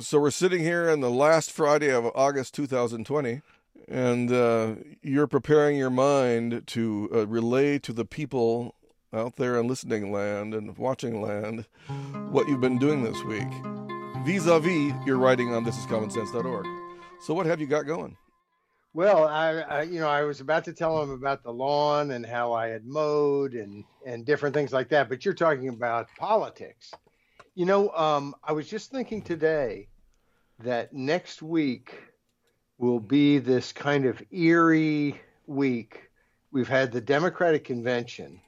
So we're sitting here on the last Friday of August 2020, and you're preparing your mind to relay to the people out there in listening land and watching land what you've been doing this week, vis-a-vis your writing on thisiscommonsense.org. So what have you got going? Well, I was about to tell them about the lawn and how I had mowed and different things like that, but you're talking about politics. You know, I was just thinking today that next week will be this kind of eerie week. We've had the Democratic Convention,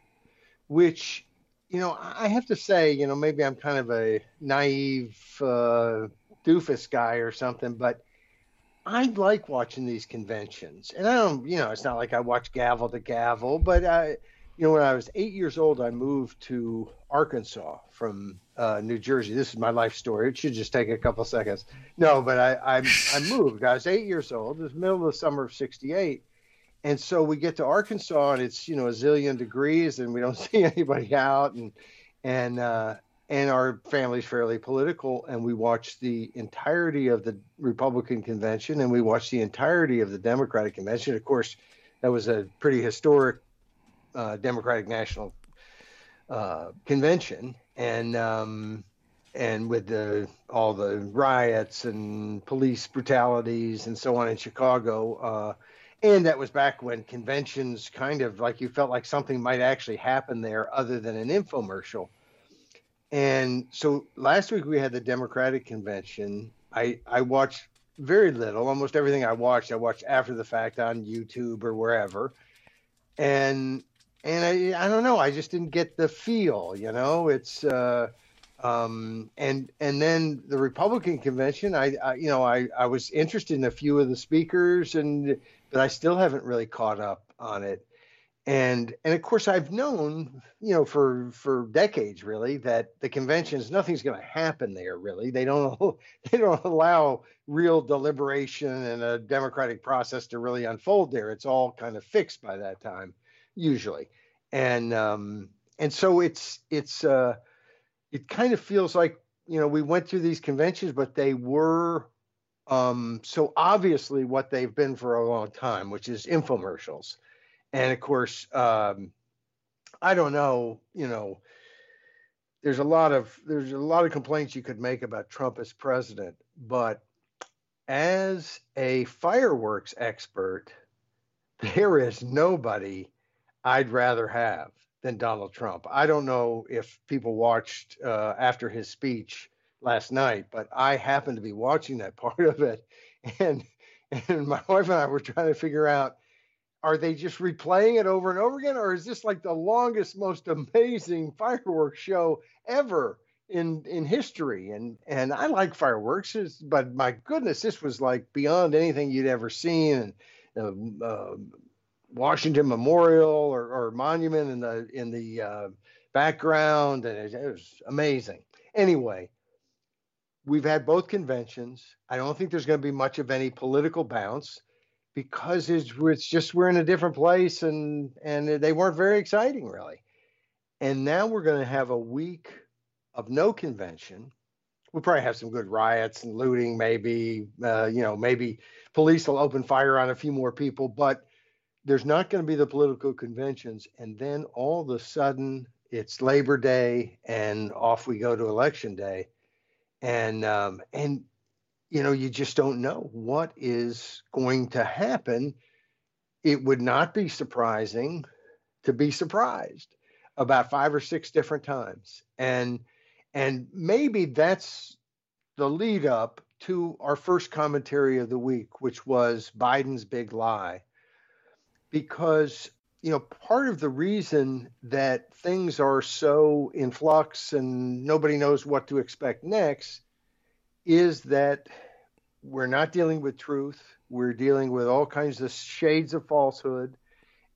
which, you know, I have to say, you know, maybe I'm kind of a naive doofus guy or something, but I like watching these conventions. And I don't, you know, it's not like I watch gavel to gavel, but I, you know, when I was 8 years old, I moved to Arkansas from New Jersey. This is my life story. It should just take a couple seconds. No, but I moved. I was 8 years old. It was middle of the summer of 1968. And so we get to Arkansas and it's, you know, a zillion degrees and we don't see anybody out. And our family's fairly political. And we watched the entirety of the Republican Convention and we watched the entirety of the Democratic Convention. Of course, that was a pretty historic Democratic National Convention, and with all the riots and police brutalities and so on in Chicago, and that was back when conventions kind of like you felt like something might actually happen there other than an infomercial. And so last week we had the Democratic Convention. I watched very little. Almost everything I watched after the fact on YouTube or wherever, and I don't know. I just didn't get the feel, you know. It's and then the Republican Convention. I was interested in a few of the speakers, but I still haven't really caught up on it. And of course, I've known, you know, for decades really that the conventions, nothing's going to happen there. Really, they don't allow real deliberation and a democratic process to really unfold there. It's all kind of fixed by that time, usually. And so it kind of feels like, you know, we went through these conventions, but they were, so obviously what they've been for a long time, which is infomercials. And of course, I don't know, you know, there's a lot of complaints you could make about Trump as president, but as a fireworks expert, there is nobody I'd rather have than Donald Trump. I don't know if people watched after his speech last night, but I happened to be watching that part of it. And my wife and I were trying to figure out, are they just replaying it over and over again? Or is this like the longest, most amazing fireworks show ever in history? And I like fireworks, but my goodness, this was like beyond anything you'd ever seen. And Washington Memorial or monument in the background, and it was amazing. Anyway, we've had both conventions. I don't think there's going to be much of any political bounce because it's just we're in a different place, and they weren't very exciting really. And now we're going to have a week of no convention. We'll probably have some good riots and looting, maybe maybe police will open fire on a few more people, but there's not going to be the political conventions. And then all of a sudden it's Labor Day and off we go to Election Day. And you know, you just don't know what is going to happen. It would not be surprising to be surprised about 5 or 6 different times. And maybe that's the lead up to our first commentary of the week, which was Biden's big lie. Because, you know, part of the reason that things are so in flux and nobody knows what to expect next is that we're not dealing with truth. We're dealing with all kinds of shades of falsehood.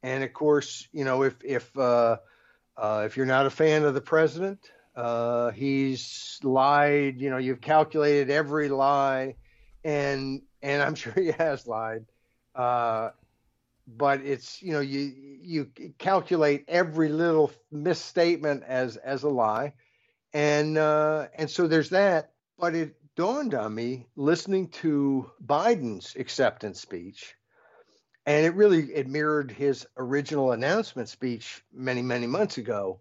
And of course, you know, if you're not a fan of the president, he's lied. You know, you've calculated every lie, and I'm sure he has lied. But it's, you know, you calculate every little misstatement as a lie, and so there's that. But it dawned on me listening to Biden's acceptance speech. And it mirrored his original announcement speech many, many months ago,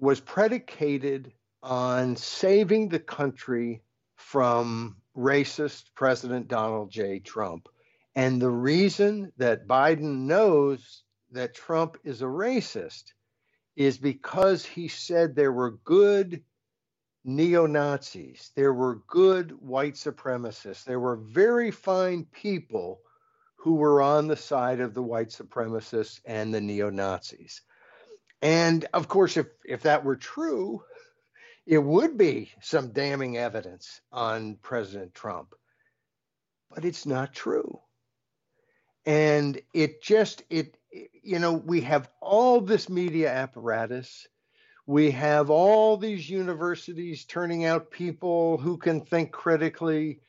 was predicated on saving the country from racist President Donald J. Trump. And the reason that Biden knows that Trump is a racist is because he said there were good neo-Nazis, there were good white supremacists, there were very fine people who were on the side of the white supremacists and the neo-Nazis. And of course, if that were true, it would be some damning evidence on President Trump, but it's not true. And we have all this media apparatus. We have all these universities turning out people who can think critically.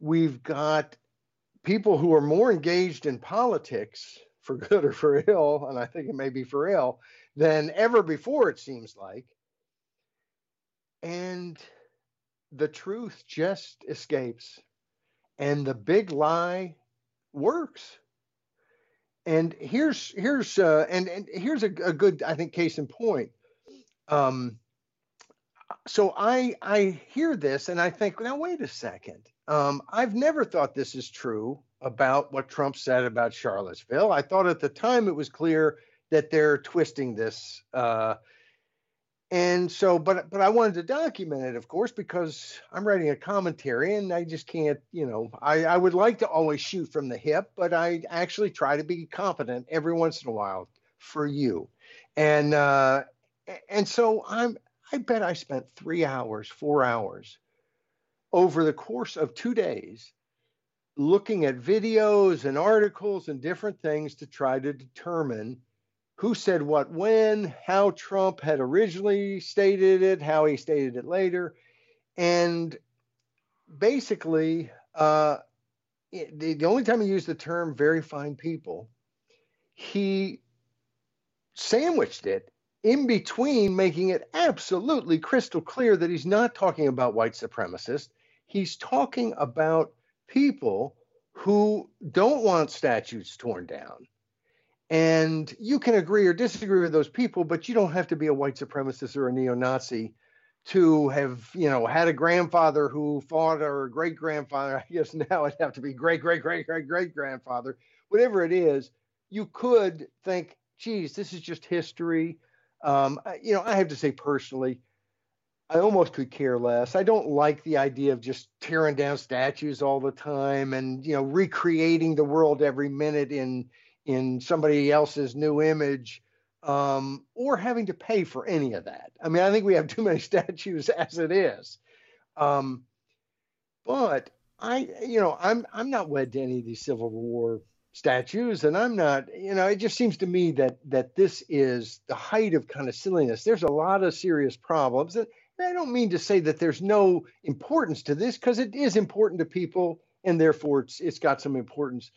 We've got people who are more engaged in politics, for good or for ill, and I think it may be for ill, than ever before, it seems like. And the truth just escapes. And the big lie works. And here's a good, I think, case in point. So I hear this and I think, now, wait a second. I've never thought this is true about what Trump said about Charlottesville. I thought at the time it was clear that they're twisting this. But I wanted to document it, of course, because I'm writing a commentary and I just can't, I would like to always shoot from the hip, but I actually try to be competent every once in a while for you. And so I bet I spent 4 hours over the course of 2 days, looking at videos and articles and different things to try to determine who said what when, how Trump had originally stated it, how he stated it later. And basically, the only time he used the term very fine people, he sandwiched it in between making it absolutely crystal clear that he's not talking about white supremacists. He's talking about people who don't want statues torn down. And you can agree or disagree with those people, but you don't have to be a white supremacist or a neo-Nazi to have, had a grandfather who fought, or a great-grandfather, I guess now it'd have to be great-great-great-great-great-grandfather, whatever it is. You could think, geez, this is just history. I have to say personally, I almost could care less. I don't like the idea of just tearing down statues all the time and, recreating the world every minute in somebody else's new image, or having to pay for any of that. I mean, I think we have too many statues as it is. But I'm not wed to any of these Civil War statues, and I'm not, it just seems to me that this is the height of kind of silliness. There's a lot of serious problems. And I don't mean to say that there's no importance to this, because it is important to people, and therefore it's got some importance.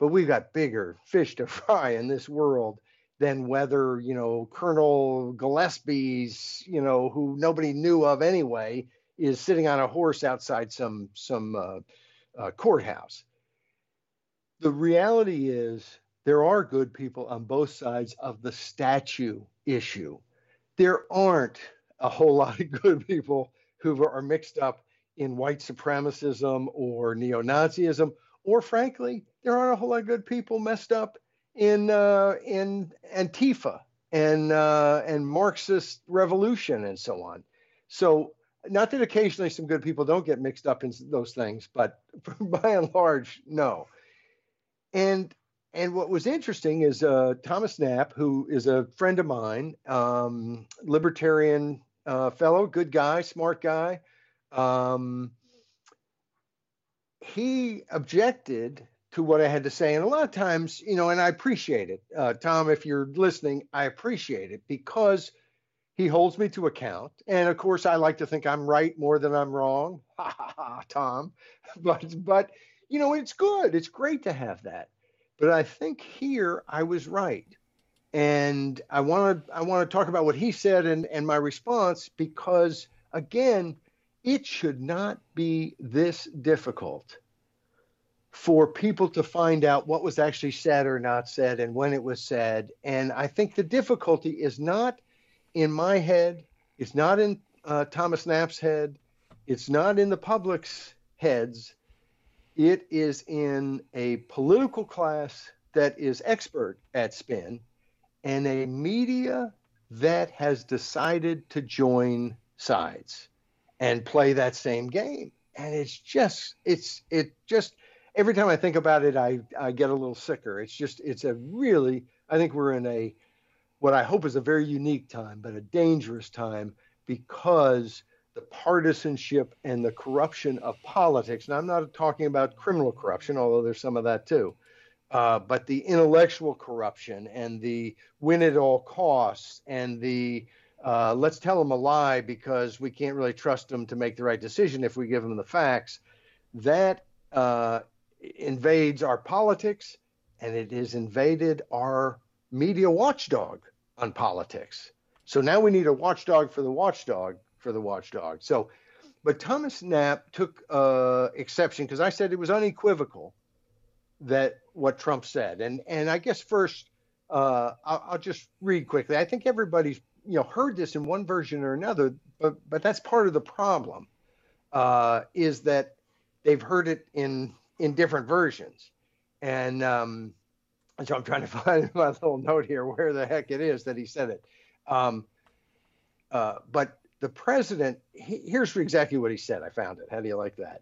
But we've got bigger fish to fry in this world than whether, Colonel Gillespie's, who nobody knew of anyway, is sitting on a horse outside some courthouse. The reality is there are good people on both sides of the statue issue. There aren't a whole lot of good people who are mixed up in white supremacism or neo-Nazism, or frankly, there aren't a whole lot of good people messed up in Antifa and Marxist revolution and so on. So not that occasionally some good people don't get mixed up in those things, but by and large, no. And what was interesting is Thomas Knapp, who is a friend of mine, libertarian fellow, good guy, smart guy. He objected to what I had to say. And a lot of times, and I appreciate it. Tom, if you're listening, I appreciate it because he holds me to account. And of course, I like to think I'm right more than I'm wrong. Ha, ha, ha, Tom. But it's good. It's great to have that. But I think here I was right. And I want to talk about what he said and my response, because, again, It should not be this difficult for people to find out what was actually said or not said and when it was said. And I think the difficulty is not in my head. It's not in Thomas Knapp's head. It's not in the public's heads. It is in a political class that is expert at spin and a media that has decided to join sides and play that same game. And it's just every time I think about it, I get a little sicker. I think we're in what I hope is a very unique time, but a dangerous time, because the partisanship and the corruption of politics, and I'm not talking about criminal corruption, although there's some of that too, but the intellectual corruption and the win at all costs and the let's tell them a lie because we can't really trust them to make the right decision if we give them the facts, that invades our politics, and it has invaded our media watchdog on politics. So now we need a watchdog for the watchdog for the watchdog. So, but Thomas Knapp took exception, because I said it was unequivocal that what Trump said. And I guess first, I'll just read quickly. I think everybody's heard this in one version or another, but that's part of the problem, is that they've heard it in different versions. And so I'm trying to find my little note here where the heck it is that he said it. But the president, here's exactly what he said. I found it. How do you like that?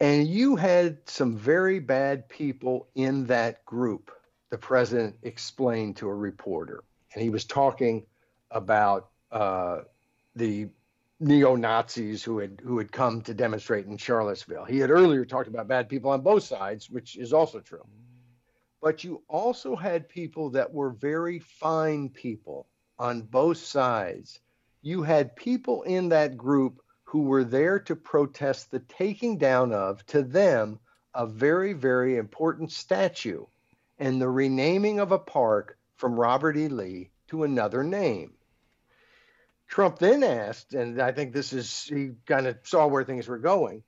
And you had some very bad people in that group, the president explained to a reporter. And he was talking about the neo-Nazis who had come to demonstrate in Charlottesville. He had earlier talked about bad people on both sides, which is also true. But you also had people that were very fine people on both sides. You had people in that group who were there to protest the taking down of, to them, a very, very important statue and the renaming of a park from Robert E. Lee to another name. Trump then asked, and I think he kind of saw where things were going.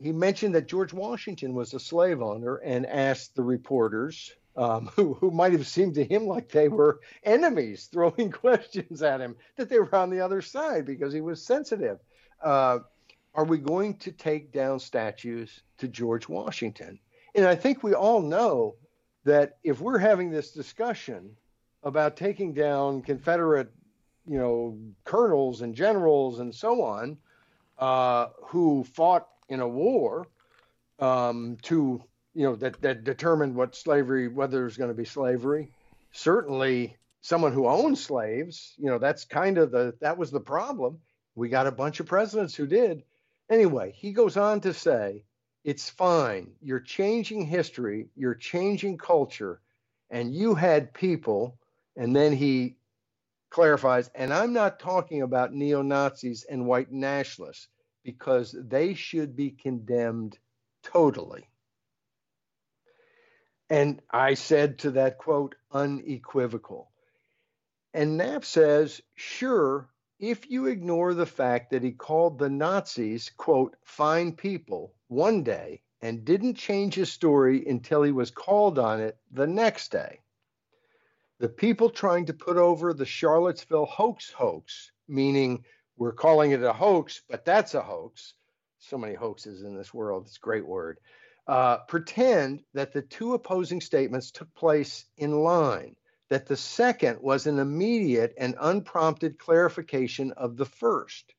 He mentioned that George Washington was a slave owner and asked the reporters, who might have seemed to him like they were enemies, throwing questions at him, that they were on the other side because he was sensitive. Are we going to take down statues to George Washington? And I think we all know that if we're having this discussion about taking down Confederate, colonels and generals and so on, who fought in a war that determined whether there's going to be slavery, certainly someone who owned slaves, that's kind of that was the problem. We got a bunch of presidents who did. Anyway, he goes on to say, it's fine. You're changing history. You're changing culture. And you had people. And then he clarifies, and I'm not talking about neo-Nazis and white nationalists, because they should be condemned totally. And I said to that quote, unequivocal. And Knapp says, sure, if you ignore the fact that he called the Nazis, quote, fine people one day and didn't change his story until he was called on it the next day. The people trying to put over the Charlottesville hoax, meaning we're calling it a hoax, but that's a hoax. So many hoaxes in this world. It's a great word. Pretend that the two opposing statements took place in line, that the second was an immediate and unprompted clarification of the first.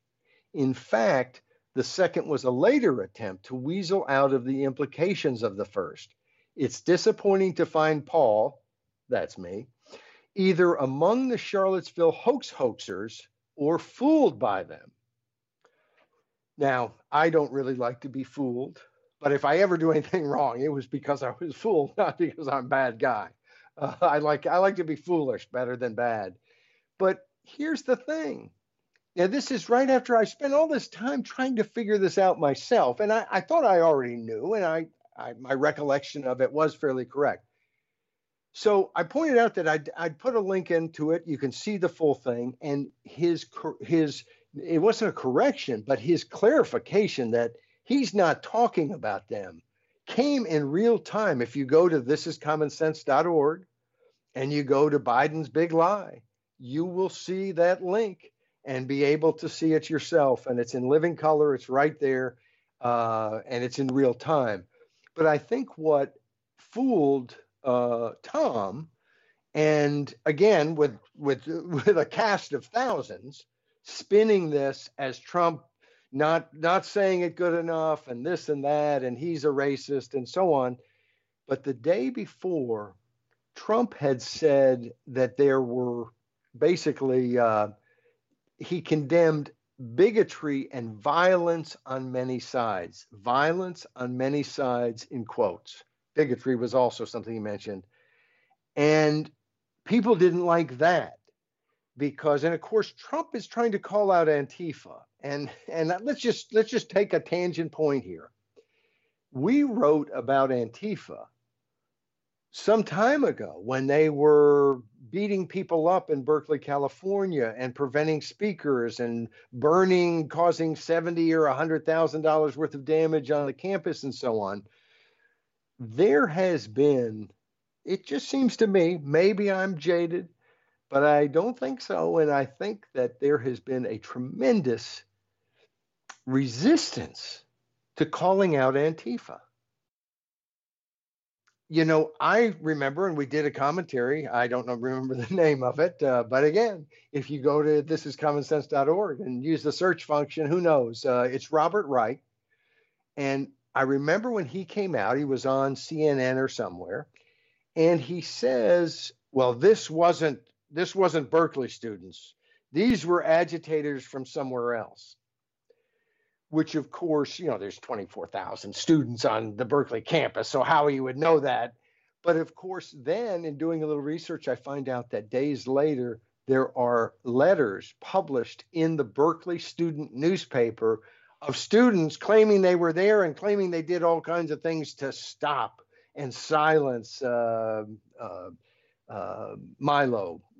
In fact, the second was a later attempt to weasel out of the implications of the first. It's disappointing to find Paul, that's me, either among the Charlottesville hoaxers or fooled by them. Now, I don't really like to be fooled, but if I ever do anything wrong, it was because I was fooled, not because I'm a bad guy. I like to be foolish better than bad. But here's the thing. Now, this is right after I spent all this time trying to figure this out myself, and I thought I already knew, and I my recollection of it was fairly correct. So I pointed out that I'd put a link into it. You can see the full thing, and his it wasn't a correction, but his clarification that he's not talking about them came in real time. If you go to thisiscommonsense.org and you go to Biden's big lie, you will see that link and be able to see it yourself. And it's in living color. It's right there. And it's in real time. But I think what fooled Tom, and again, with a cast of thousands spinning this as Trump not saying it good enough and this and that, and he's a racist and so on. But the day before, Trump had said that there were basically, he condemned bigotry and violence on many sides. Violence on many sides in quotes. Bigotry was also something he mentioned. And people didn't like that because, and of course, Trump is trying to call out Antifa. And let's just take a tangent point here. We wrote about Antifa some time ago when they were beating people up in Berkeley, California, and preventing speakers and burning, causing $70,000 or $100,000 worth of damage on the campus and so on. There has been, it just seems to me, maybe I'm jaded, but I don't think so. And I think that there has been a tremendous resistance to calling out Antifa. You know, I remember, and we did a commentary, I don't remember the name of it, but again, if you go to thisiscommonsense.org and use the search function, who knows? It's Robert Wright. And I remember when he came out, he was on CNN or somewhere, and he says, well, this wasn't Berkeley students. These were agitators from somewhere else. Which, of course, you know, there's 24,000 students on the Berkeley campus, so how you would know that? But, of course, then in doing a little research, I find out that days later, there are letters published in the Berkeley student newspaper of students claiming they were there and claiming they did all kinds of things to stop and silence Milo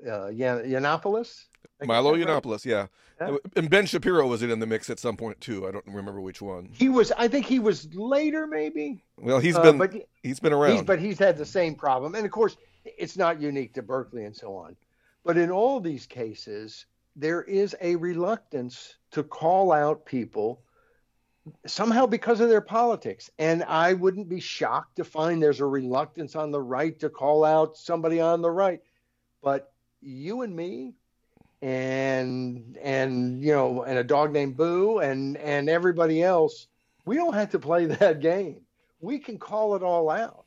Yiannopoulos. Milo Yiannopoulos, yeah. And Ben Shapiro was in the mix at some point too. I don't remember which one. He was, I think he was later maybe. Well, he's been around. He's had the same problem. And of course, it's not unique to Berkeley and so on. But in all these cases, there is a reluctance to call out people somehow because of their politics. And I wouldn't be shocked to find there's a reluctance on the right to call out somebody on the right. But you and me, and you know, and a dog named Boo and everybody else, we don't have to play that game. We can call it all out.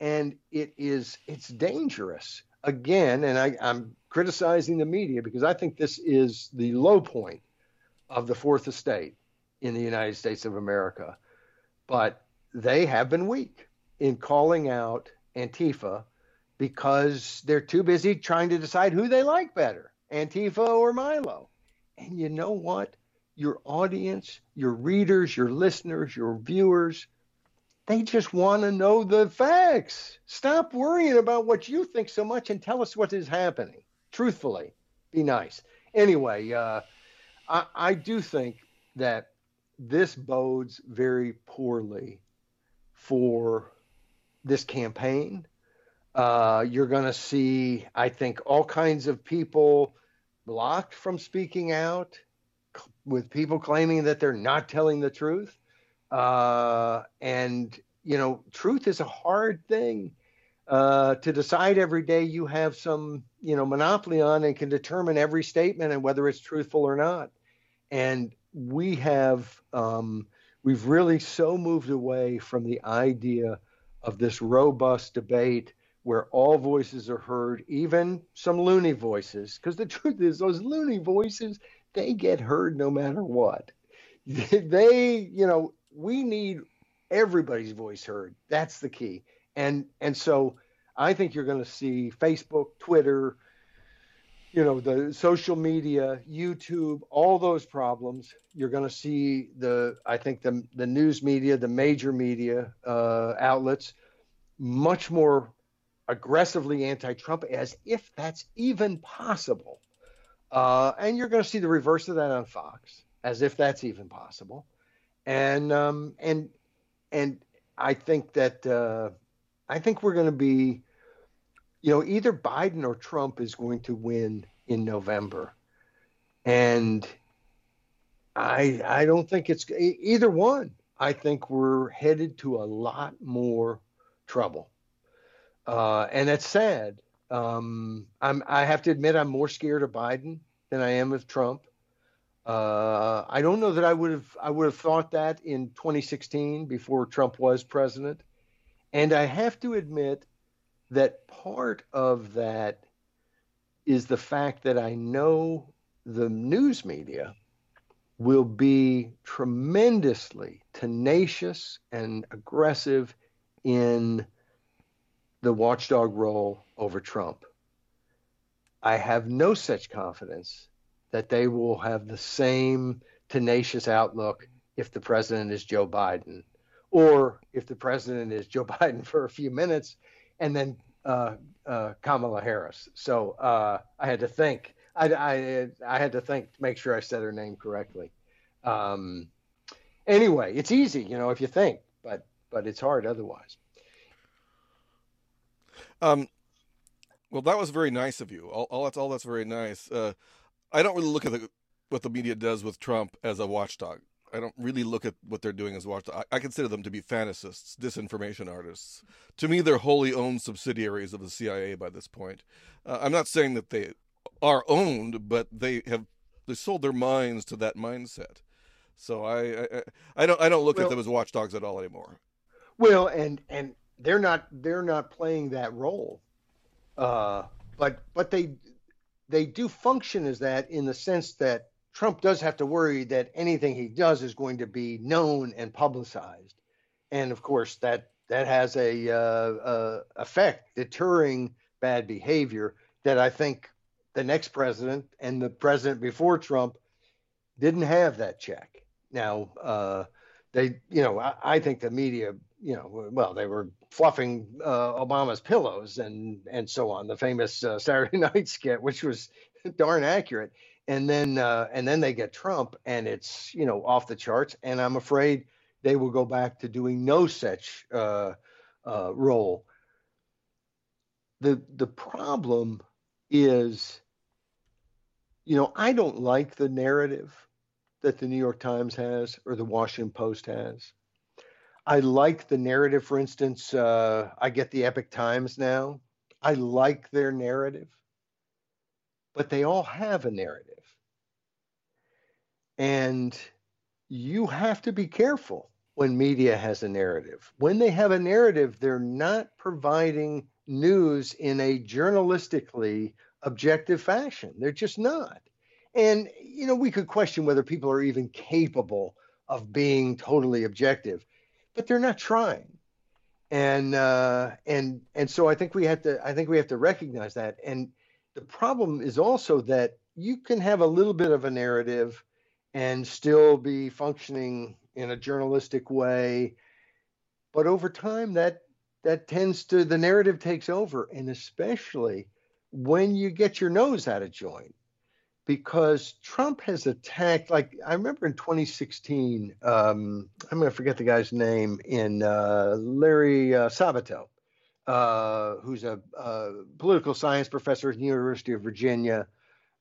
And it's dangerous. Again, and I'm criticizing the media because I think this is the low point of the fourth estate in the United States of America. But they have been weak in calling out Antifa because they're too busy trying to decide who they like better, Antifa or Milo. And you know what? Your audience, your readers, your listeners, your viewers, they just want to know the facts. Stop worrying about what you think so much and tell us what is happening. Truthfully, be nice. Anyway, I do think that this bodes very poorly for this campaign. You're going to see, I think, all kinds of people blocked from speaking out, with people claiming that they're not telling the truth. And, you know, truth is a hard thing to decide every day. You have some, you know, monopoly on and can determine every statement and whether it's truthful or not. And we have, we've really so moved away from the idea of this robust debate where all voices are heard, even some loony voices, because the truth is those loony voices, they get heard no matter what. You know, we need everybody's voice heard. That's the key. And so I think you're going to see Facebook, Twitter, you know, the social media, YouTube, all those problems. You're going to see I think the news media, the major media outlets, much more aggressively anti-Trump, as if that's even possible. And you're going to see the reverse of that on Fox, as if that's even possible. And I think that I think we're going to be, you know, either Biden or Trump is going to win in November. And I don't think it's either one. I think we're headed to a lot more trouble. And that's sad. I have to admit I'm more scared of Biden than I am of Trump. I don't know that I would have thought that in 2016 before Trump was president. And I have to admit that part of that is the fact that I know the news media will be tremendously tenacious and aggressive in the watchdog role over Trump. I have no such confidence that they will have the same tenacious outlook if the president is Joe Biden, or if the president is Joe Biden for a few minutes and then Kamala Harris. So I had to think. I had to think to make sure I said her name correctly. Anyway, it's easy, you know, if you think, but it's hard otherwise. Well, that was very nice of you. All that's very nice. I don't really look at what the media does with Trump as a watchdog. I don't really look at what they're doing as watchdog. I consider them to be fantasists, disinformation artists. To me, they're wholly owned subsidiaries of the CIA by this point. I'm not saying that they are owned, but they sold their minds to that mindset. So I don't look at them as watchdogs at all anymore. Well, and they're not playing that role, but they do function as that in the sense that Trump does have to worry that anything he does is going to be known and publicized, and of course that has a effect deterring bad behavior that I think the next president and the president before Trump didn't have that check. Now I think the media, you know, well, they were fluffing Obama's pillows and so on, the famous Saturday Night skit, which was darn accurate. And then they get Trump, and it's, you know, off the charts. And I'm afraid they will go back to doing no such role. The problem is, you know, I don't like the narrative that the New York Times has or the Washington Post has. I like the narrative, for instance, I get the Epic Times now. I like their narrative, but they all have a narrative. And you have to be careful when media has a narrative. When they have a narrative, they're not providing news in a journalistically objective fashion. They're just not. And, you know, we could question whether people are even capable of being totally objective, but they're not trying. And so I think we have to recognize that. And the problem is also that you can have a little bit of a narrative and still be functioning in a journalistic way, but over time that tends to, the narrative takes over, and especially when you get your nose out of joint, because Trump has attacked, like I remember in 2016, I'm going to forget the guy's name, in Larry Sabato, who's a political science professor at the University of Virginia.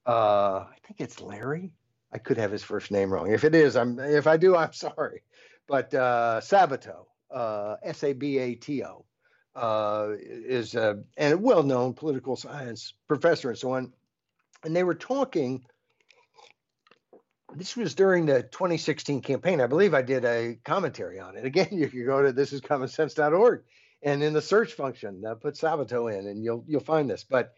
I think it's Larry. I could have his first name wrong. If it is, if I do, I'm sorry. But Sabato, S-A-B-A-T-O, is a well-known political science professor and so on. And they were talking, this was during the 2016 campaign. I believe I did a commentary on it. Again, you can go to thisiscommonsense.org and in the search function, put Sabato in and you'll find this. But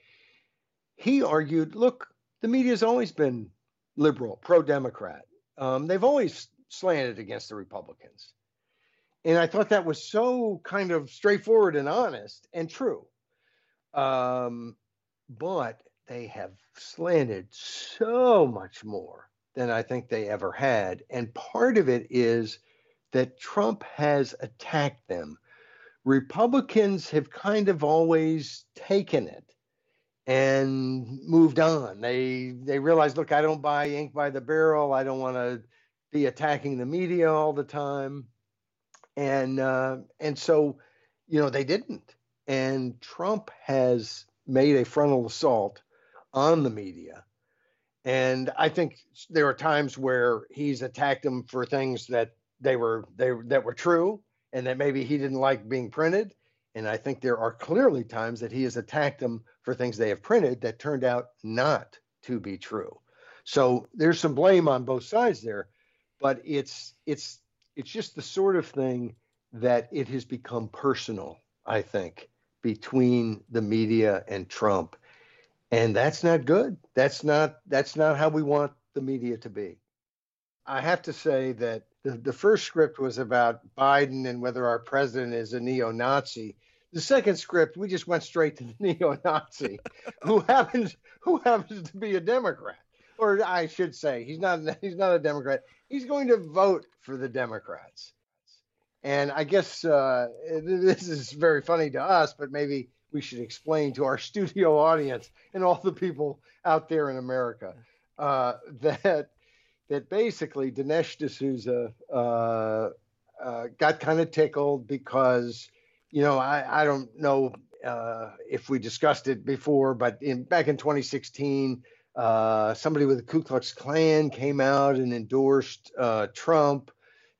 he argued, look, the media's always been liberal, pro-Democrat. They've always slanted against the Republicans. And I thought that was so kind of straightforward and honest and true. But they have slanted so much more than I think they ever had. And part of it is that Trump has attacked them. Republicans have kind of always taken it and moved on. They realized, look, I don't buy ink by the barrel. I don't want to be attacking the media all the time. And so, you know, they didn't. And Trump has made a frontal assault on the media. And I think there are times where he's attacked them for things that that were true and that maybe he didn't like being printed. And I think there are clearly times that he has attacked them for things they have printed that turned out not to be true. So there's some blame on both sides there, but it's just the sort of thing that it has become personal, I think, between the media and Trump. And that's not good. That's not how we want the media to be. I have to say that the first script was about Biden and whether our president is a neo-Nazi. The second script, we just went straight to the neo-Nazi who happens to be a Democrat. Or I should say, he's not a Democrat. He's going to vote for the Democrats. And I guess this is very funny to us, but maybe we should explain to our studio audience and all the people out there in America that basically Dinesh D'Souza got kind of tickled because, you know, I don't know if we discussed it before, but back in 2016, somebody with the Ku Klux Klan came out and endorsed Trump.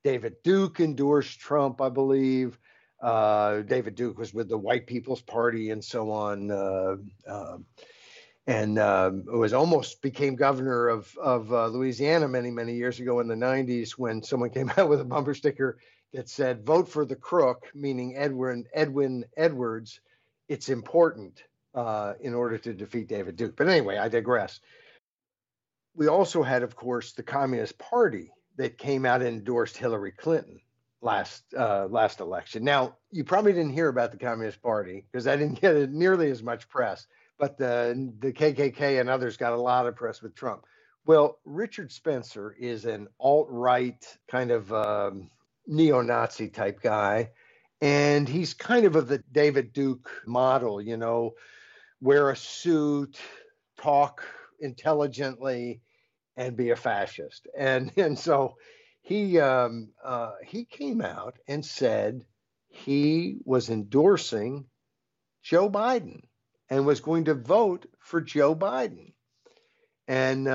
David Duke endorsed Trump, I believe. David Duke was with the White People's Party and so on. Was almost became governor of Louisiana many, many years ago in the 90s when someone came out with a bumper sticker that said, vote for the crook, meaning Edwin Edwards. It's important in order to defeat David Duke. But anyway, I digress. We also had, of course, the Communist Party that came out and endorsed Hillary Clinton last election. Now, you probably didn't hear about the Communist Party because I didn't get nearly as much press, but the KKK and others got a lot of press with Trump. Well, Richard Spencer is an alt-right kind of neo-Nazi type guy, and he's kind of the David Duke model, you know, wear a suit, talk intelligently, and be a fascist. And so he came out and said he was endorsing Joe Biden and was going to vote for Joe Biden. And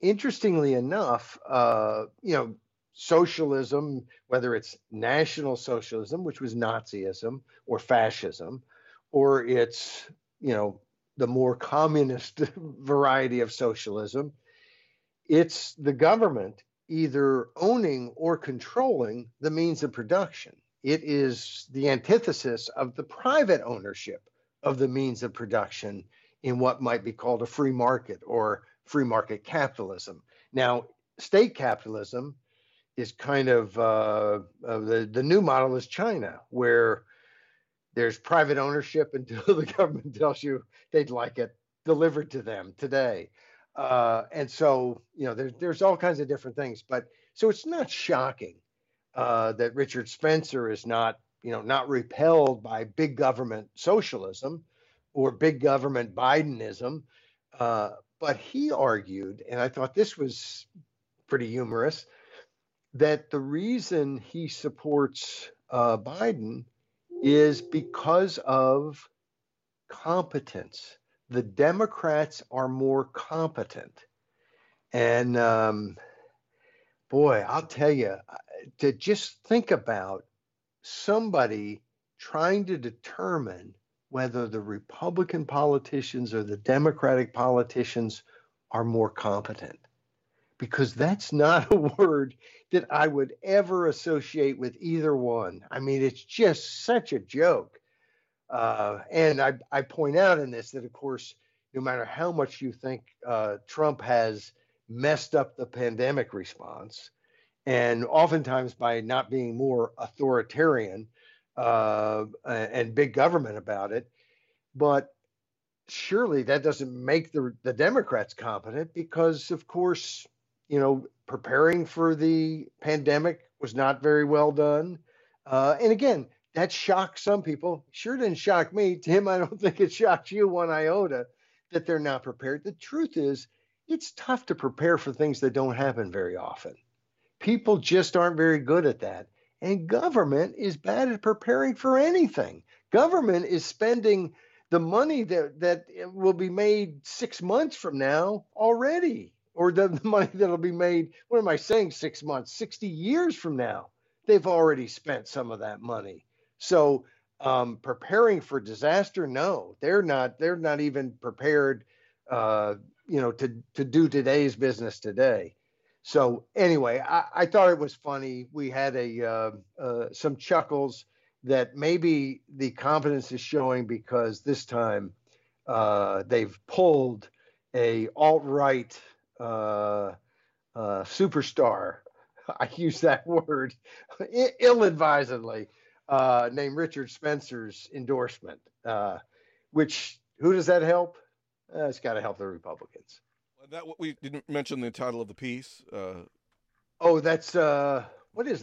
interestingly enough, you know, socialism, whether it's National Socialism, which was Nazism or fascism, or it's, you know, the more communist variety of socialism, it's the government either owning or controlling the means of production. It is the antithesis of the private ownership of the means of production in what might be called a free market or free market capitalism. Now, state capitalism is kind of the new model is China, where there's private ownership until the government tells you they'd like it delivered to them today. And so, you know, there's all kinds of different things, but so it's not shocking that Richard Spencer is not, you know, not repelled by big government socialism or big government Bidenism. But he argued, and I thought this was pretty humorous, that the reason he supports Biden is because of competence. The Democrats are more competent. And boy, I'll tell you, to just think about somebody trying to determine whether the Republican politicians or the Democratic politicians are more competent, because that's not a word that I would ever associate with either one. I mean, it's just such a joke. And I point out in this that, of course, no matter how much you think Trump has messed up the pandemic response, and oftentimes by not being more authoritarian and big government about it, but surely that doesn't make the Democrats competent because, of course, you know, preparing for the pandemic was not very well done. And again, that shocked some people. Sure didn't shock me. Tim, I don't think it shocked you one iota that they're not prepared. The truth is, it's tough to prepare for things that don't happen very often. People just aren't very good at that. And government is bad at preparing for anything. Government is spending the money that will be made 6 months from now already, or the money that will be made, 60 years from now. They've already spent some of that money. So preparing for disaster, no, they're not even prepared to do today's business today. So anyway, I thought it was funny. We had some chuckles that maybe the confidence is showing because this time they've pulled a alt-right superstar. I use that word ill-advisedly, named Richard Spencer's endorsement, which, who does that help? It's got to help the Republicans. We didn't mention the title of the piece. What is the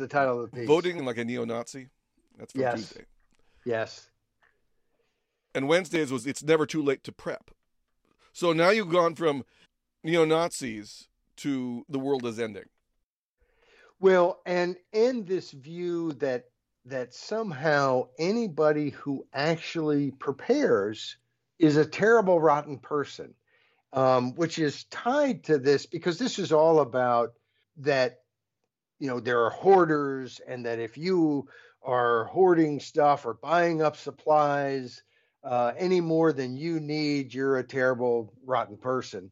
title of the piece? Voting Like a Neo-Nazi. That's from Tuesday. Yes. And Wednesday's was It's Never Too Late to Prep. So now you've gone from neo-Nazis to the world is ending. Well, and this view that somehow anybody who actually prepares is a terrible, rotten person, which is tied to this, because this is all about that, there are hoarders, and that if you are hoarding stuff or buying up supplies any more than you need, you're a terrible, rotten person.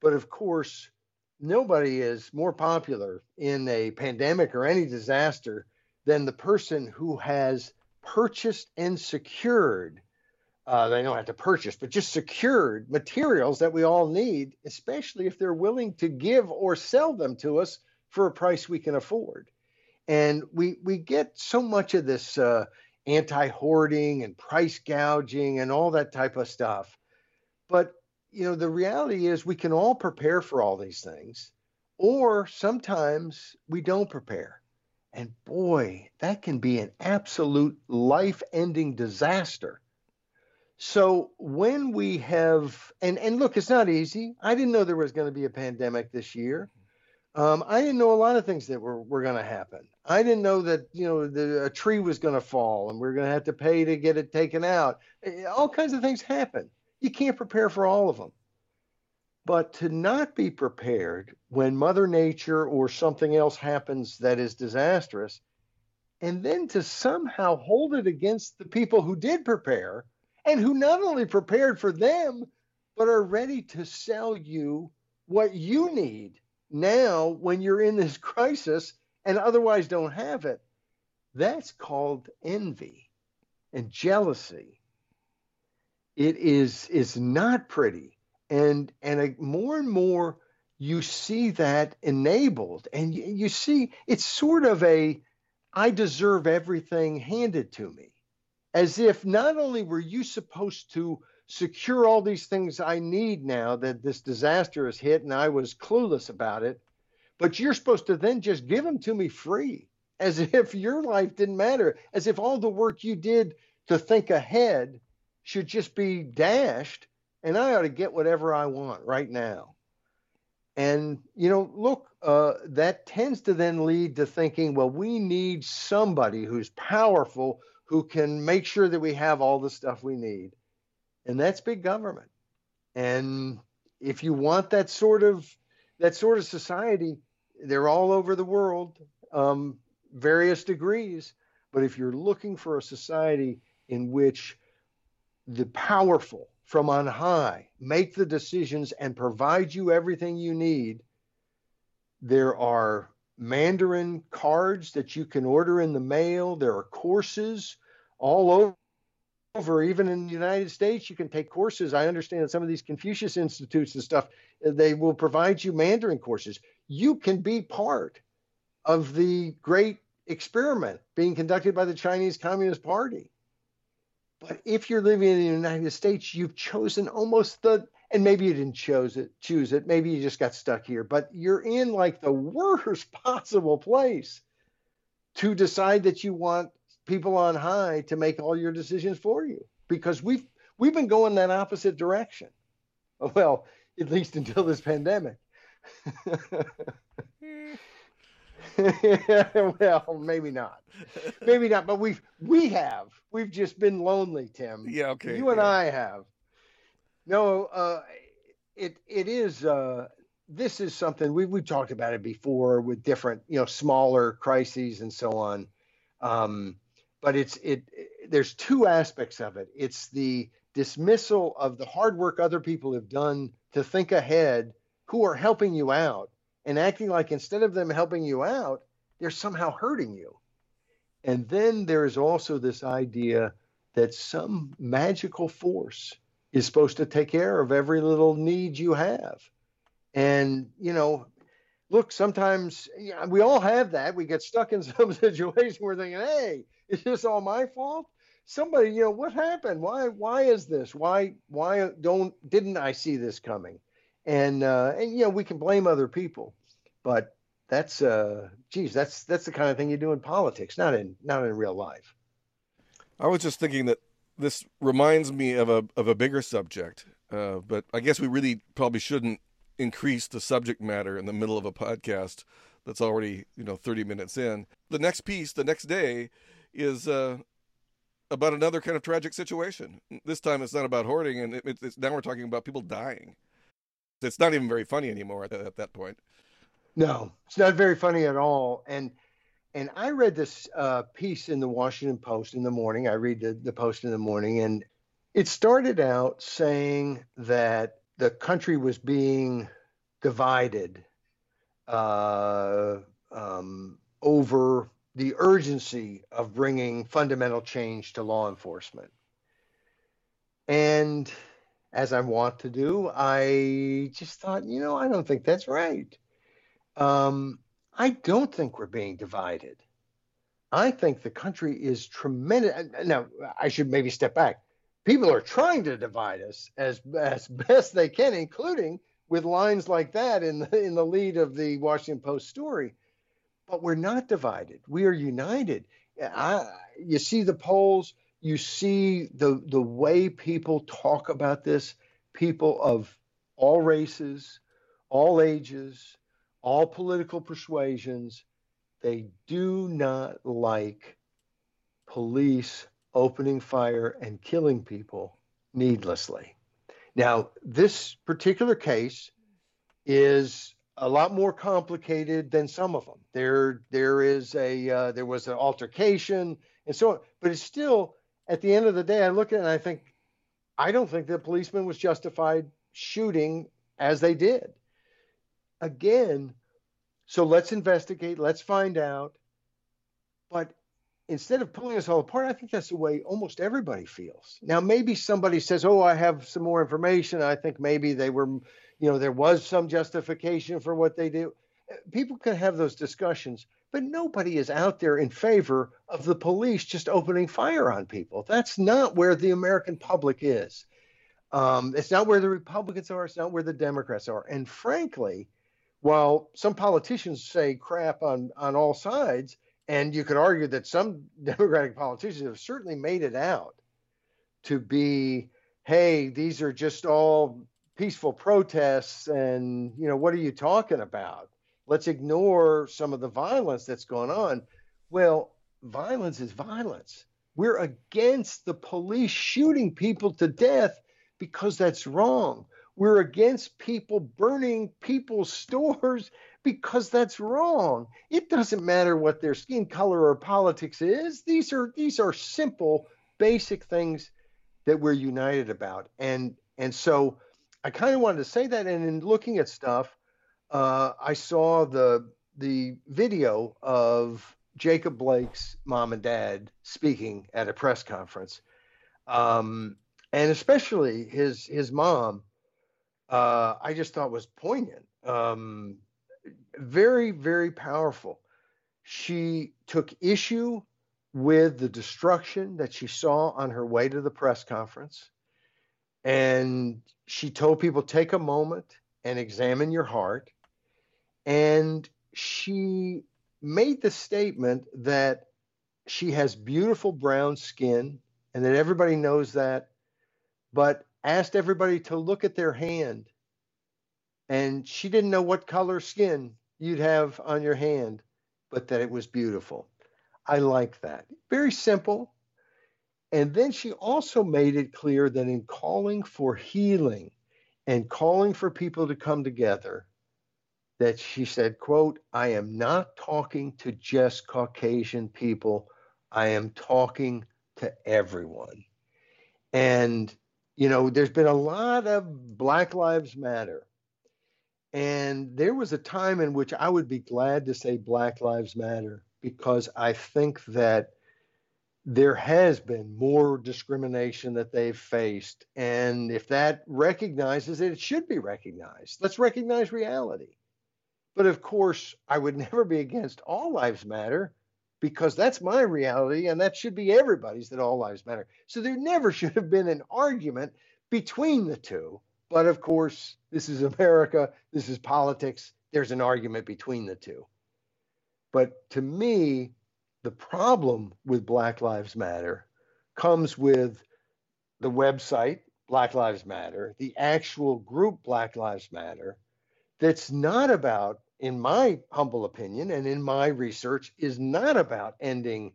But of course, nobody is more popular in a pandemic or any disaster than the person who has purchased and secured, they don't have to purchase, but just secured materials that we all need, especially if they're willing to give or sell them to us for a price we can afford. And we get so much of this anti-hoarding and price gouging and all that type of stuff. But the reality is we can all prepare for all these things, or sometimes we don't prepare. And boy, that can be an absolute life-ending disaster. So when we have, and look, it's not easy. I didn't know there was going to be a pandemic this year. I didn't know a lot of things that were going to happen. I didn't know that, a tree was going to fall and we're going to have to pay to get it taken out. All kinds of things happen. You can't prepare for all of them. But to not be prepared when Mother Nature or something else happens that is disastrous, and then to somehow hold it against the people who did prepare, and who not only prepared for them, but are ready to sell you what you need now when you're in this crisis and otherwise don't have it, that's called envy and jealousy. It is not pretty. And more and more you see that enabled. And you see it's sort of I deserve everything handed to me. As if not only were you supposed to secure all these things I need now that this disaster has hit and I was clueless about it, but you're supposed to then just give them to me free, as if your life didn't matter, as if all the work you did to think ahead should just be dashed, and I ought to get whatever I want right now. And, that tends to then lead to thinking, well, we need somebody who's powerful, who can make sure that we have all the stuff we need. And that's big government. And if you want that sort of society, they're all over the world, various degrees. But if you're looking for a society in which the powerful from on high make the decisions and provide you everything you need, there are Mandarin cards that you can order in the mail. There are courses all over, even in the United States, you can take courses. I understand that some of these Confucius institutes and stuff, they will provide you Mandarin courses. You can be part of the great experiment being conducted by the Chinese Communist Party. But if you're living in the United States, you've chosen almost and maybe you didn't choose it. Maybe you just got stuck here, but you're in like the worst possible place to decide that you want people on high to make all your decisions for you, because we've been going that opposite direction. Well, at least until this pandemic. Well, maybe not. Maybe not, but we've just been lonely, Tim. Yeah, okay. You and I have. No, it is this is something we talked about it before with different, smaller crises and so on. But there's two aspects of it. It's the dismissal of the hard work other people have done to think ahead, who are helping you out, and acting like instead of them helping you out, they're somehow hurting you. And then there is also this idea that some magical force is supposed to take care of every little need you have. And, look, sometimes we all have that. We get stuck in some situation where we're thinking, hey, is this all my fault? Somebody, what happened? Why is this? Why didn't I see this coming? And we can blame other people, but that's, that's the kind of thing you do in politics, not in real life. I was just thinking that this reminds me of a bigger subject, but I guess we really probably shouldn't increase the subject matter in the middle of a podcast that's already, 30 minutes in. The next piece, the next day, is about another kind of tragic situation. This time it's not about hoarding, and now we're talking about people dying. It's not even very funny anymore at that point. No, it's not very funny at all. And I read this piece in the Washington Post in the morning. I read the Post in the morning, and it started out saying that the country was being divided over the urgency of bringing fundamental change to law enforcement. And as I want to do, I just thought, I don't think that's right. I don't think we're being divided. I think the country is tremendous. Now, I should maybe step back. People are trying to divide us as best they can, including with lines like that in the lead of the Washington Post story. But we're not divided. We are united. You see the polls. You see the way people talk about this, people of all races, all ages, all political persuasions, they do not like police opening fire and killing people needlessly. Now, this particular case is a lot more complicated than some of them. There was an altercation and so on, but it's still, at the end of the day, I look at it and I think, I don't think the policeman was justified shooting as they did. Again, so let's investigate, let's find out. But instead of pulling us all apart, I think that's the way almost everybody feels. Now, maybe somebody says, oh, I have some more information. I think maybe they were, there was some justification for what they do. People can have those discussions. But nobody is out there in favor of the police just opening fire on people. That's not where the American public is. It's not where the Republicans are. It's not where the Democrats are. And frankly, while some politicians say crap on all sides, and you could argue that some Democratic politicians have certainly made it out to be, hey, these are just all peaceful protests, and, what are you talking about? Let's ignore some of the violence that's going on. Well, violence is violence. We're against the police shooting people to death because that's wrong. We're against people burning people's stores because that's wrong. It doesn't matter what their skin color or politics is. These are simple, basic things that we're united about. And so I kind of wanted to say that. And in looking at stuff, I saw the video of Jacob Blake's mom and dad speaking at a press conference, and especially his mom. I just thought was poignant, very, very powerful. She took issue with the destruction that she saw on her way to the press conference, and she told people, take a moment and examine your heart. And she made the statement that she has beautiful brown skin and that everybody knows that, but asked everybody to look at their hand, and she didn't know what color skin you'd have on your hand, but that it was beautiful. I like that. Very simple. And then she also made it clear that in calling for healing and calling for people to come together, that she said, quote, I am not talking to just Caucasian people. I am talking to everyone. And, you know, there's been a lot of Black Lives Matter. And there was a time in which I would be glad to say Black Lives Matter, because I think that there has been more discrimination that they've faced. And if that recognizes it, it should be recognized. Let's recognize reality. But of course, I would never be against all lives matter, because that's my reality, and that should be everybody's, that all lives matter. So there never should have been an argument between the two. But of course, this is America, this is politics, there's an argument between the two. But to me, the problem with Black Lives Matter comes with the website, Black Lives Matter, the actual group, Black Lives Matter, that's not about, in my humble opinion and in my research, is not about ending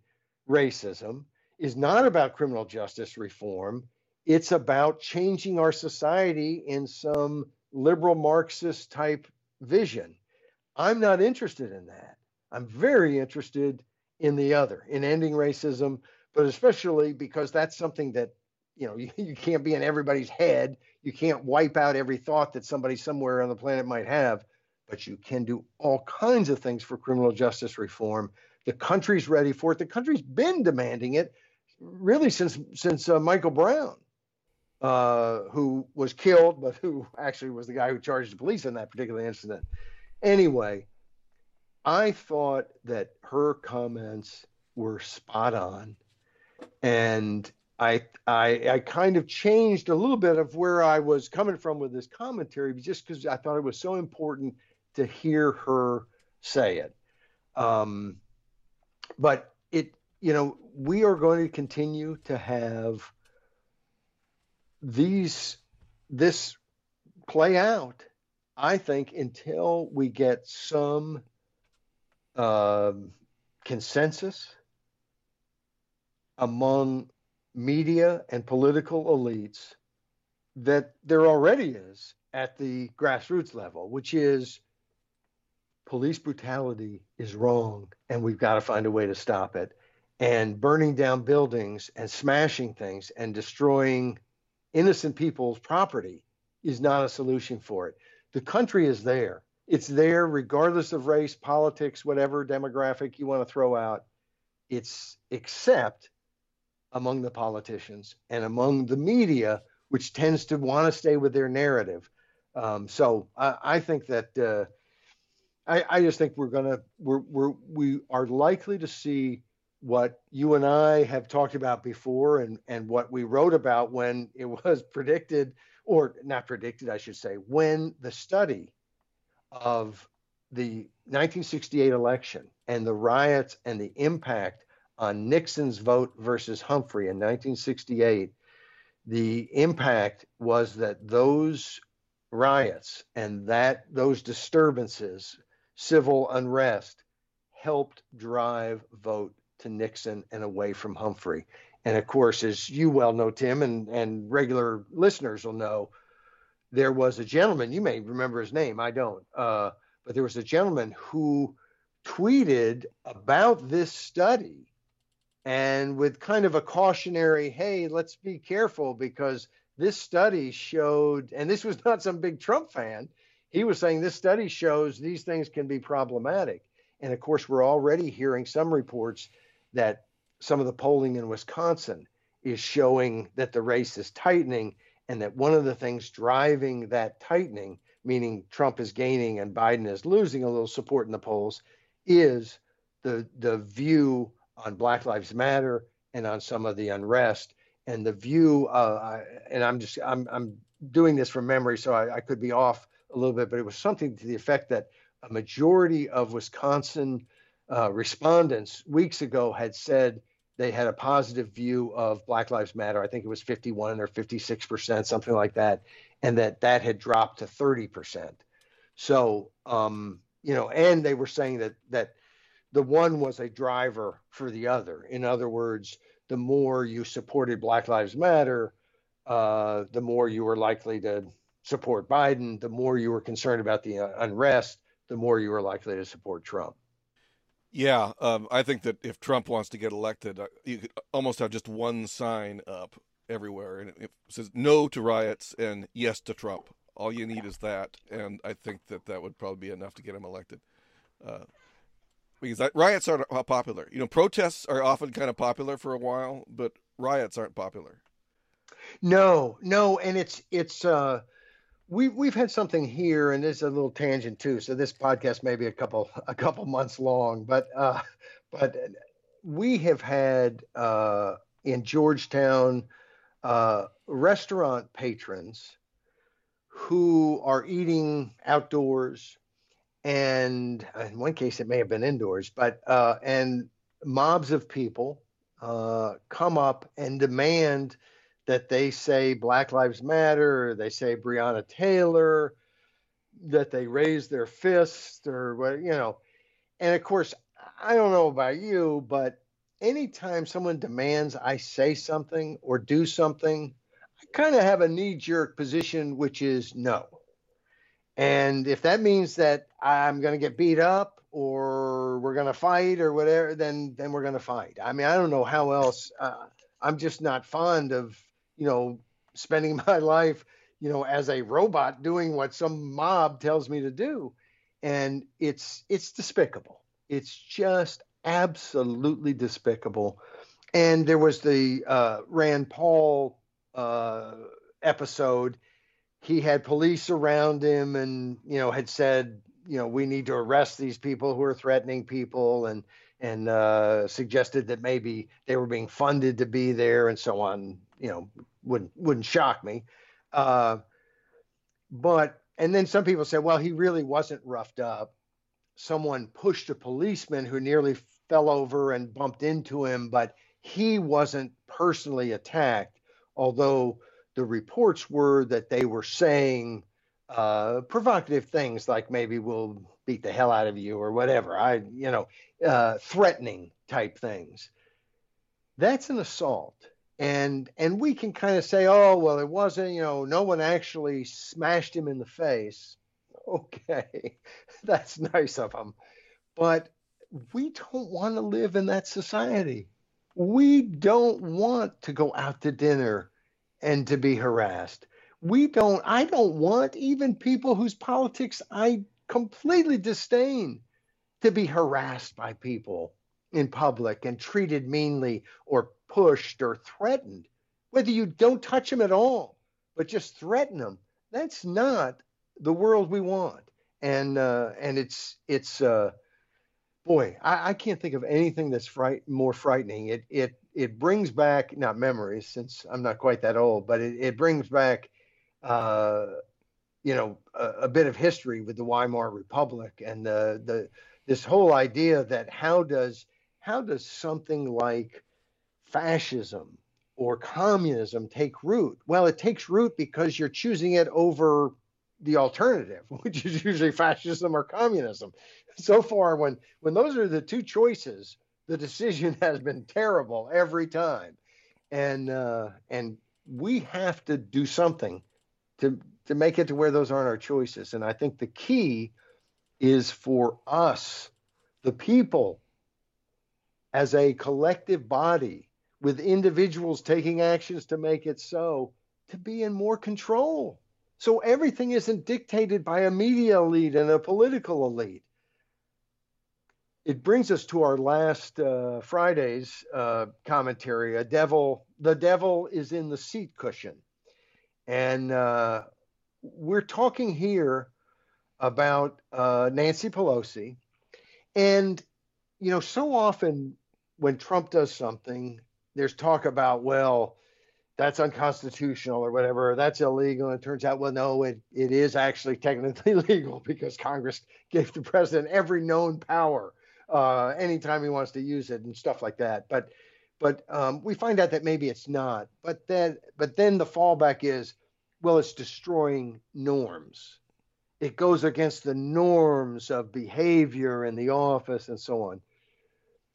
racism, is not about criminal justice reform. It's about changing our society in some liberal Marxist type vision. I'm not interested in that. I'm very interested in the other, in ending racism, but especially because that's something that, you know, you can't be in everybody's head. You can't wipe out every thought that somebody somewhere on the planet might have, but you can do all kinds of things for criminal justice reform. The country's ready for it. The country's been demanding it really since Michael Brown, who was killed, but who actually was the guy who charged the police in that particular incident. Anyway, I thought that her comments were spot on, and I kind of changed a little bit of where I was coming from with this commentary, just because I thought it was so important to hear her say it. But it, you know, we are going to continue to have this play out, I think, until we get some consensus among media and political elites that there already is at the grassroots level, which is police brutality is wrong, and we've got to find a way to stop it. And burning down buildings and smashing things and destroying innocent people's property is not a solution for it. The country is there. It's there regardless of race, politics, whatever demographic you want to throw out. It's except among the politicians and among the media, which tends to want to stay with their narrative. So I think that I just think we are likely to see what you and I have talked about before, and what we wrote about when it was predicted, or not predicted, I should say, when the study of the 1968 election and the riots and the impact on Nixon's vote versus Humphrey in 1968, the impact was that those riots and that those disturbances, civil unrest, helped drive vote to Nixon and away from Humphrey. And of course, as you well know, Tim, and regular listeners will know, there was a gentleman, you may remember his name, I don't, but there was a gentleman who tweeted about this study, and with kind of a cautionary, hey, let's be careful, because this study showed, and this was not some big Trump fan, he was saying this study shows these things can be problematic. And of course, we're already hearing some reports that some of the polling in Wisconsin is showing that the race is tightening, and that one of the things driving that tightening, meaning Trump is gaining and Biden is losing a little support in the polls, is the view on Black Lives Matter and on some of the unrest, and the view, and I'm doing this from memory, so I could be off a little bit, but it was something to the effect that a majority of Wisconsin respondents weeks ago had said they had a positive view of Black Lives Matter. I think it was 51 or 56%, something like that. And that had dropped to 30%. So, you know, and they were saying that the one was a driver for the other. In other words, the more you supported Black Lives Matter, the more you were likely to support Biden, the more you were concerned about the unrest, the more you were likely to support Trump. Yeah, I think that if Trump wants to get elected, you could almost have just one sign up everywhere, and it says no to riots and yes to Trump. All you need is that, and I think that would probably be enough to get him elected. Because riots aren't popular. You know, protests are often kind of popular for a while, but riots aren't popular. No, and it's we've had something here, and this is a little tangent too. So this podcast may be a couple months long, but we have had in Georgetown restaurant patrons who are eating outdoors, and in one case it may have been indoors, but and mobs of people come up and demand that they say Black Lives Matter, they say Breonna Taylor, that they raise their fists or what, you know. And of course, I don't know about you, but anytime someone demands I say something or do something, I kind of have a knee-jerk position, which is no. And if that means that I'm going to get beat up or we're going to fight or whatever, then we're going to fight. I mean, I don't know how else. I'm just not fond of, you know, spending my life, you know, as a robot doing what some mob tells me to do. And it's despicable. It's just absolutely despicable. And there was the Rand Paul episode. He had police around him and, you know, had said, you know, we need to arrest these people who are threatening people, and suggested that maybe they were being funded to be there and so on. You know, wouldn't shock me. And then some people said, well, he really wasn't roughed up. Someone pushed a policeman who nearly fell over and bumped into him, but he wasn't personally attacked, although the reports were that they were saying provocative things like maybe we'll beat the hell out of you or whatever, threatening type things. That's an assault. And we can kind of say, oh, well, it wasn't, you know, no one actually smashed him in the face. Okay, that's nice of him. But we don't want to live in that society. We don't want to go out to dinner and to be harassed. I don't want even people whose politics I completely disdain to be harassed by people in public and treated meanly or pushed or threatened. Whether you don't touch them at all, but just threaten them, that's not the world we want. And boy, I can't think of anything that's more frightening. It brings back, not memories since I'm not quite that old, but it brings back a bit of history with the Weimar Republic and this whole idea that how does something like fascism or communism take root? Well, it takes root because you're choosing it over the alternative, which is usually fascism or communism. So far, when those are the two choices, the decision has been terrible every time. And we have to do something to make it to where those aren't our choices. And I think the key is for us, the people, as a collective body, with individuals taking actions to make it so, to be in more control. So everything isn't dictated by a media elite and a political elite. It brings us to our last Friday's commentary, the devil is in the seat cushion. And we're talking here about Nancy Pelosi. And, you know, so often when Trump does something, there's talk about, well, that's unconstitutional or whatever, or that's illegal. And it turns out, well, no, it is actually technically legal because Congress gave the president every known power anytime he wants to use it and stuff like that. But But we find out that maybe it's not. But then the fallback is, well, it's destroying norms. It goes against the norms of behavior in the office and so on.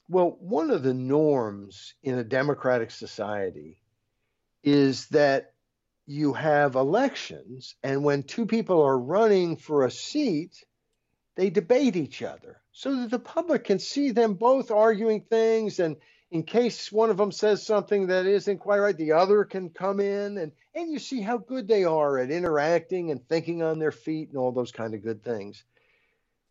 Well, one of the norms in a democratic society is that you have elections, and when two people are running for a seat, they debate each other so that the public can see them both arguing things, and in case one of them says something that isn't quite right, the other can come in, and you see how good they are at interacting and thinking on their feet and all those kind of good things.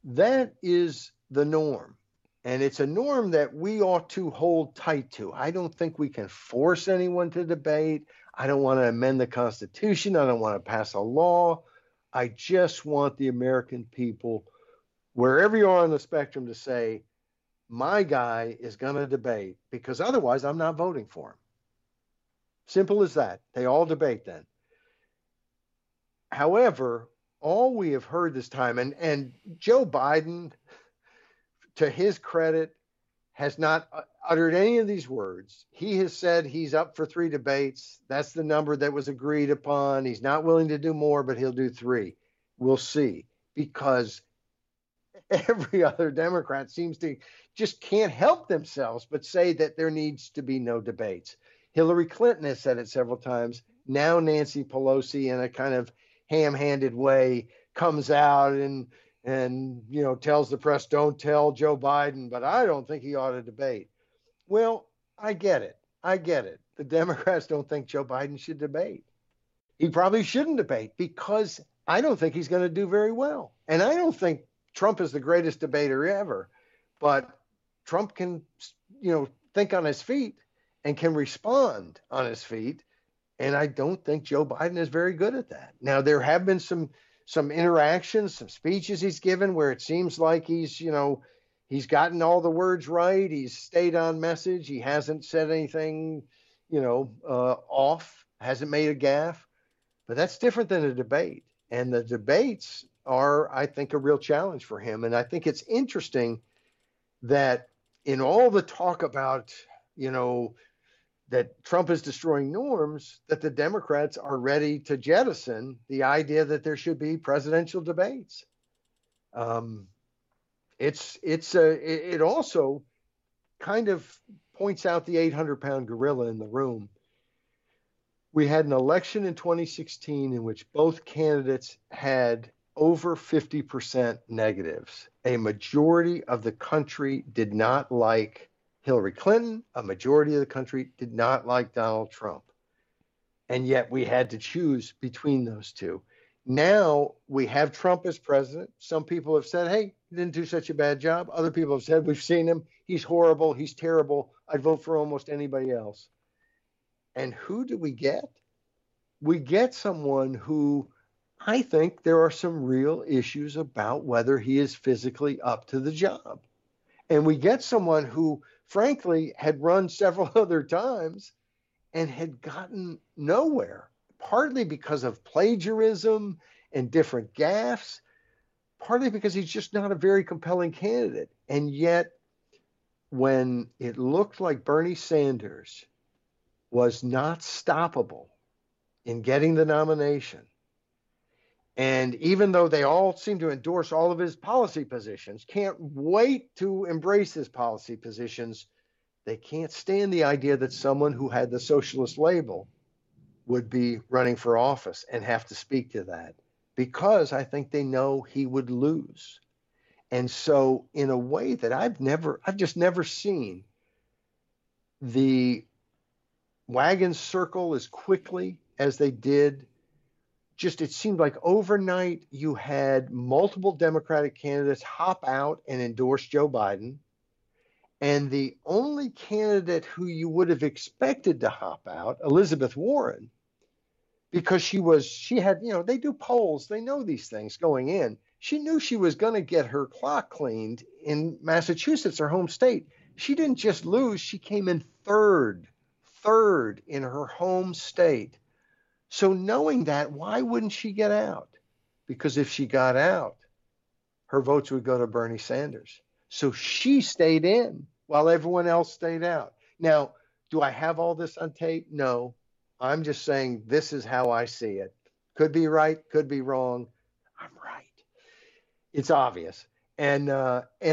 That is the norm, and it's a norm that we ought to hold tight to. I don't think we can force anyone to debate. I don't want to amend the Constitution. I don't want to pass a law. I just want the American people, wherever you are on the spectrum, to say, my guy is going to debate, because otherwise I'm not voting for him. Simple as that. They all debate then. However, all we have heard this time, and Joe Biden, to his credit, has not uttered any of these words. He has said he's up for 3 debates. That's the number that was agreed upon. He's not willing to do more, but he'll do 3. We'll see, because every other Democrat seems to just can't help themselves but say that there needs to be no debates. Hillary Clinton has said it several times. Now Nancy Pelosi, in a kind of ham-handed way, comes out and you know, tells the press, don't tell Joe Biden, but I don't think he ought to debate. Well, I get it. The Democrats don't think Joe Biden should debate. He probably shouldn't debate, because I don't think he's going to do very well. And I don't think Trump is the greatest debater ever, but Trump can, you know, think on his feet and can respond on his feet. And I don't think Joe Biden is very good at that. Now, there have been some interactions, some speeches he's given where it seems like he's, you know, he's gotten all the words right. He's stayed on message. He hasn't said anything, you know, off, hasn't made a gaffe, but that's different than a debate. And the debates are, I think, a real challenge for him. And I think it's interesting that in all the talk about, you know, that Trump is destroying norms, that the Democrats are ready to jettison the idea that there should be presidential debates. It also kind of points out the 800-pound gorilla in the room. We had an election in 2016 in which both candidates had over 50% negatives. A majority of the country did not like Hillary Clinton. A majority of the country did not like Donald Trump. And yet we had to choose between those two. Now we have Trump as president. Some people have said, hey, he didn't do such a bad job. Other people have said, we've seen him. He's horrible. He's terrible. I'd vote for almost anybody else. And who do we get? We get someone who, I think there are some real issues about whether he is physically up to the job. And we get someone who, frankly, had run several other times and had gotten nowhere, partly because of plagiarism and different gaffes, partly because he's just not a very compelling candidate. And yet, when it looked like Bernie Sanders was not stoppable in getting the nomination, and even though they all seem to endorse all of his policy positions, can't wait to embrace his policy positions, they can't stand the idea that someone who had the socialist label would be running for office and have to speak to that, because I think they know he would lose. And so in a way that I've just never seen, the wagons circle as quickly as they did. Just, it seemed like overnight you had multiple Democratic candidates hop out and endorse Joe Biden. And the only candidate who you would have expected to hop out, Elizabeth Warren, because she had, you know, they do polls, they know these things going in. She knew she was going to get her clock cleaned in Massachusetts, her home state. She didn't just lose, she came in third in her home state. So knowing that, why wouldn't she get out? Because if she got out, her votes would go to Bernie Sanders. So she stayed in while everyone else stayed out. Now, Do I have all this on tape? No. I'm just saying this is how I see it. Could be right, could be wrong. I'm right. It's obvious. And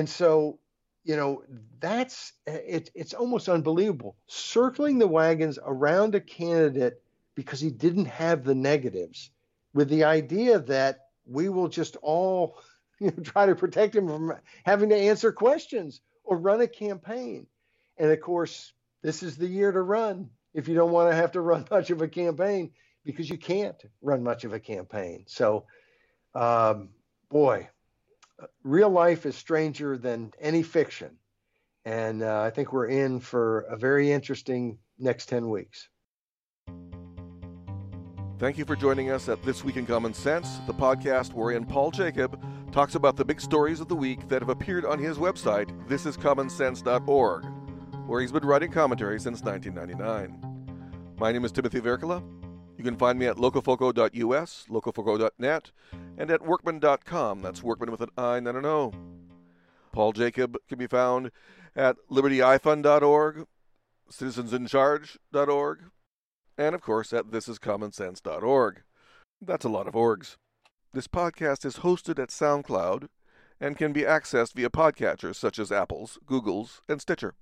so, you know, that's it. It's almost unbelievable. Circling the wagons around a candidate because he didn't have the negatives, with the idea that we will just all, you know, try to protect him from having to answer questions or run a campaign. And of course, this is the year to run if you don't want to have to run much of a campaign, because you can't run much of a campaign. So, boy, real life is stranger than any fiction. And I think we're in for a very interesting next 10 weeks. Thank you for joining us at This Week in Common Sense, the podcast wherein Paul Jacob talks about the big stories of the week that have appeared on his website, thisiscommonsense.org, where he's been writing commentary since 1999. My name is Timothy Verkula. You can find me at locofoco.us, locofoco.net, and at workman.com. That's workman with an I, not an O. Paul Jacob can be found at libertyifund.org, citizensincharge.org, and, of course, at thisiscommonsense.org. That's a lot of orgs. This podcast is hosted at SoundCloud and can be accessed via podcatchers such as Apple's, Google's, and Stitcher.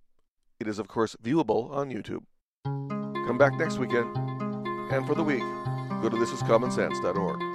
It is, of course, viewable on YouTube. Come back next weekend. And for the week, go to thisiscommonsense.org.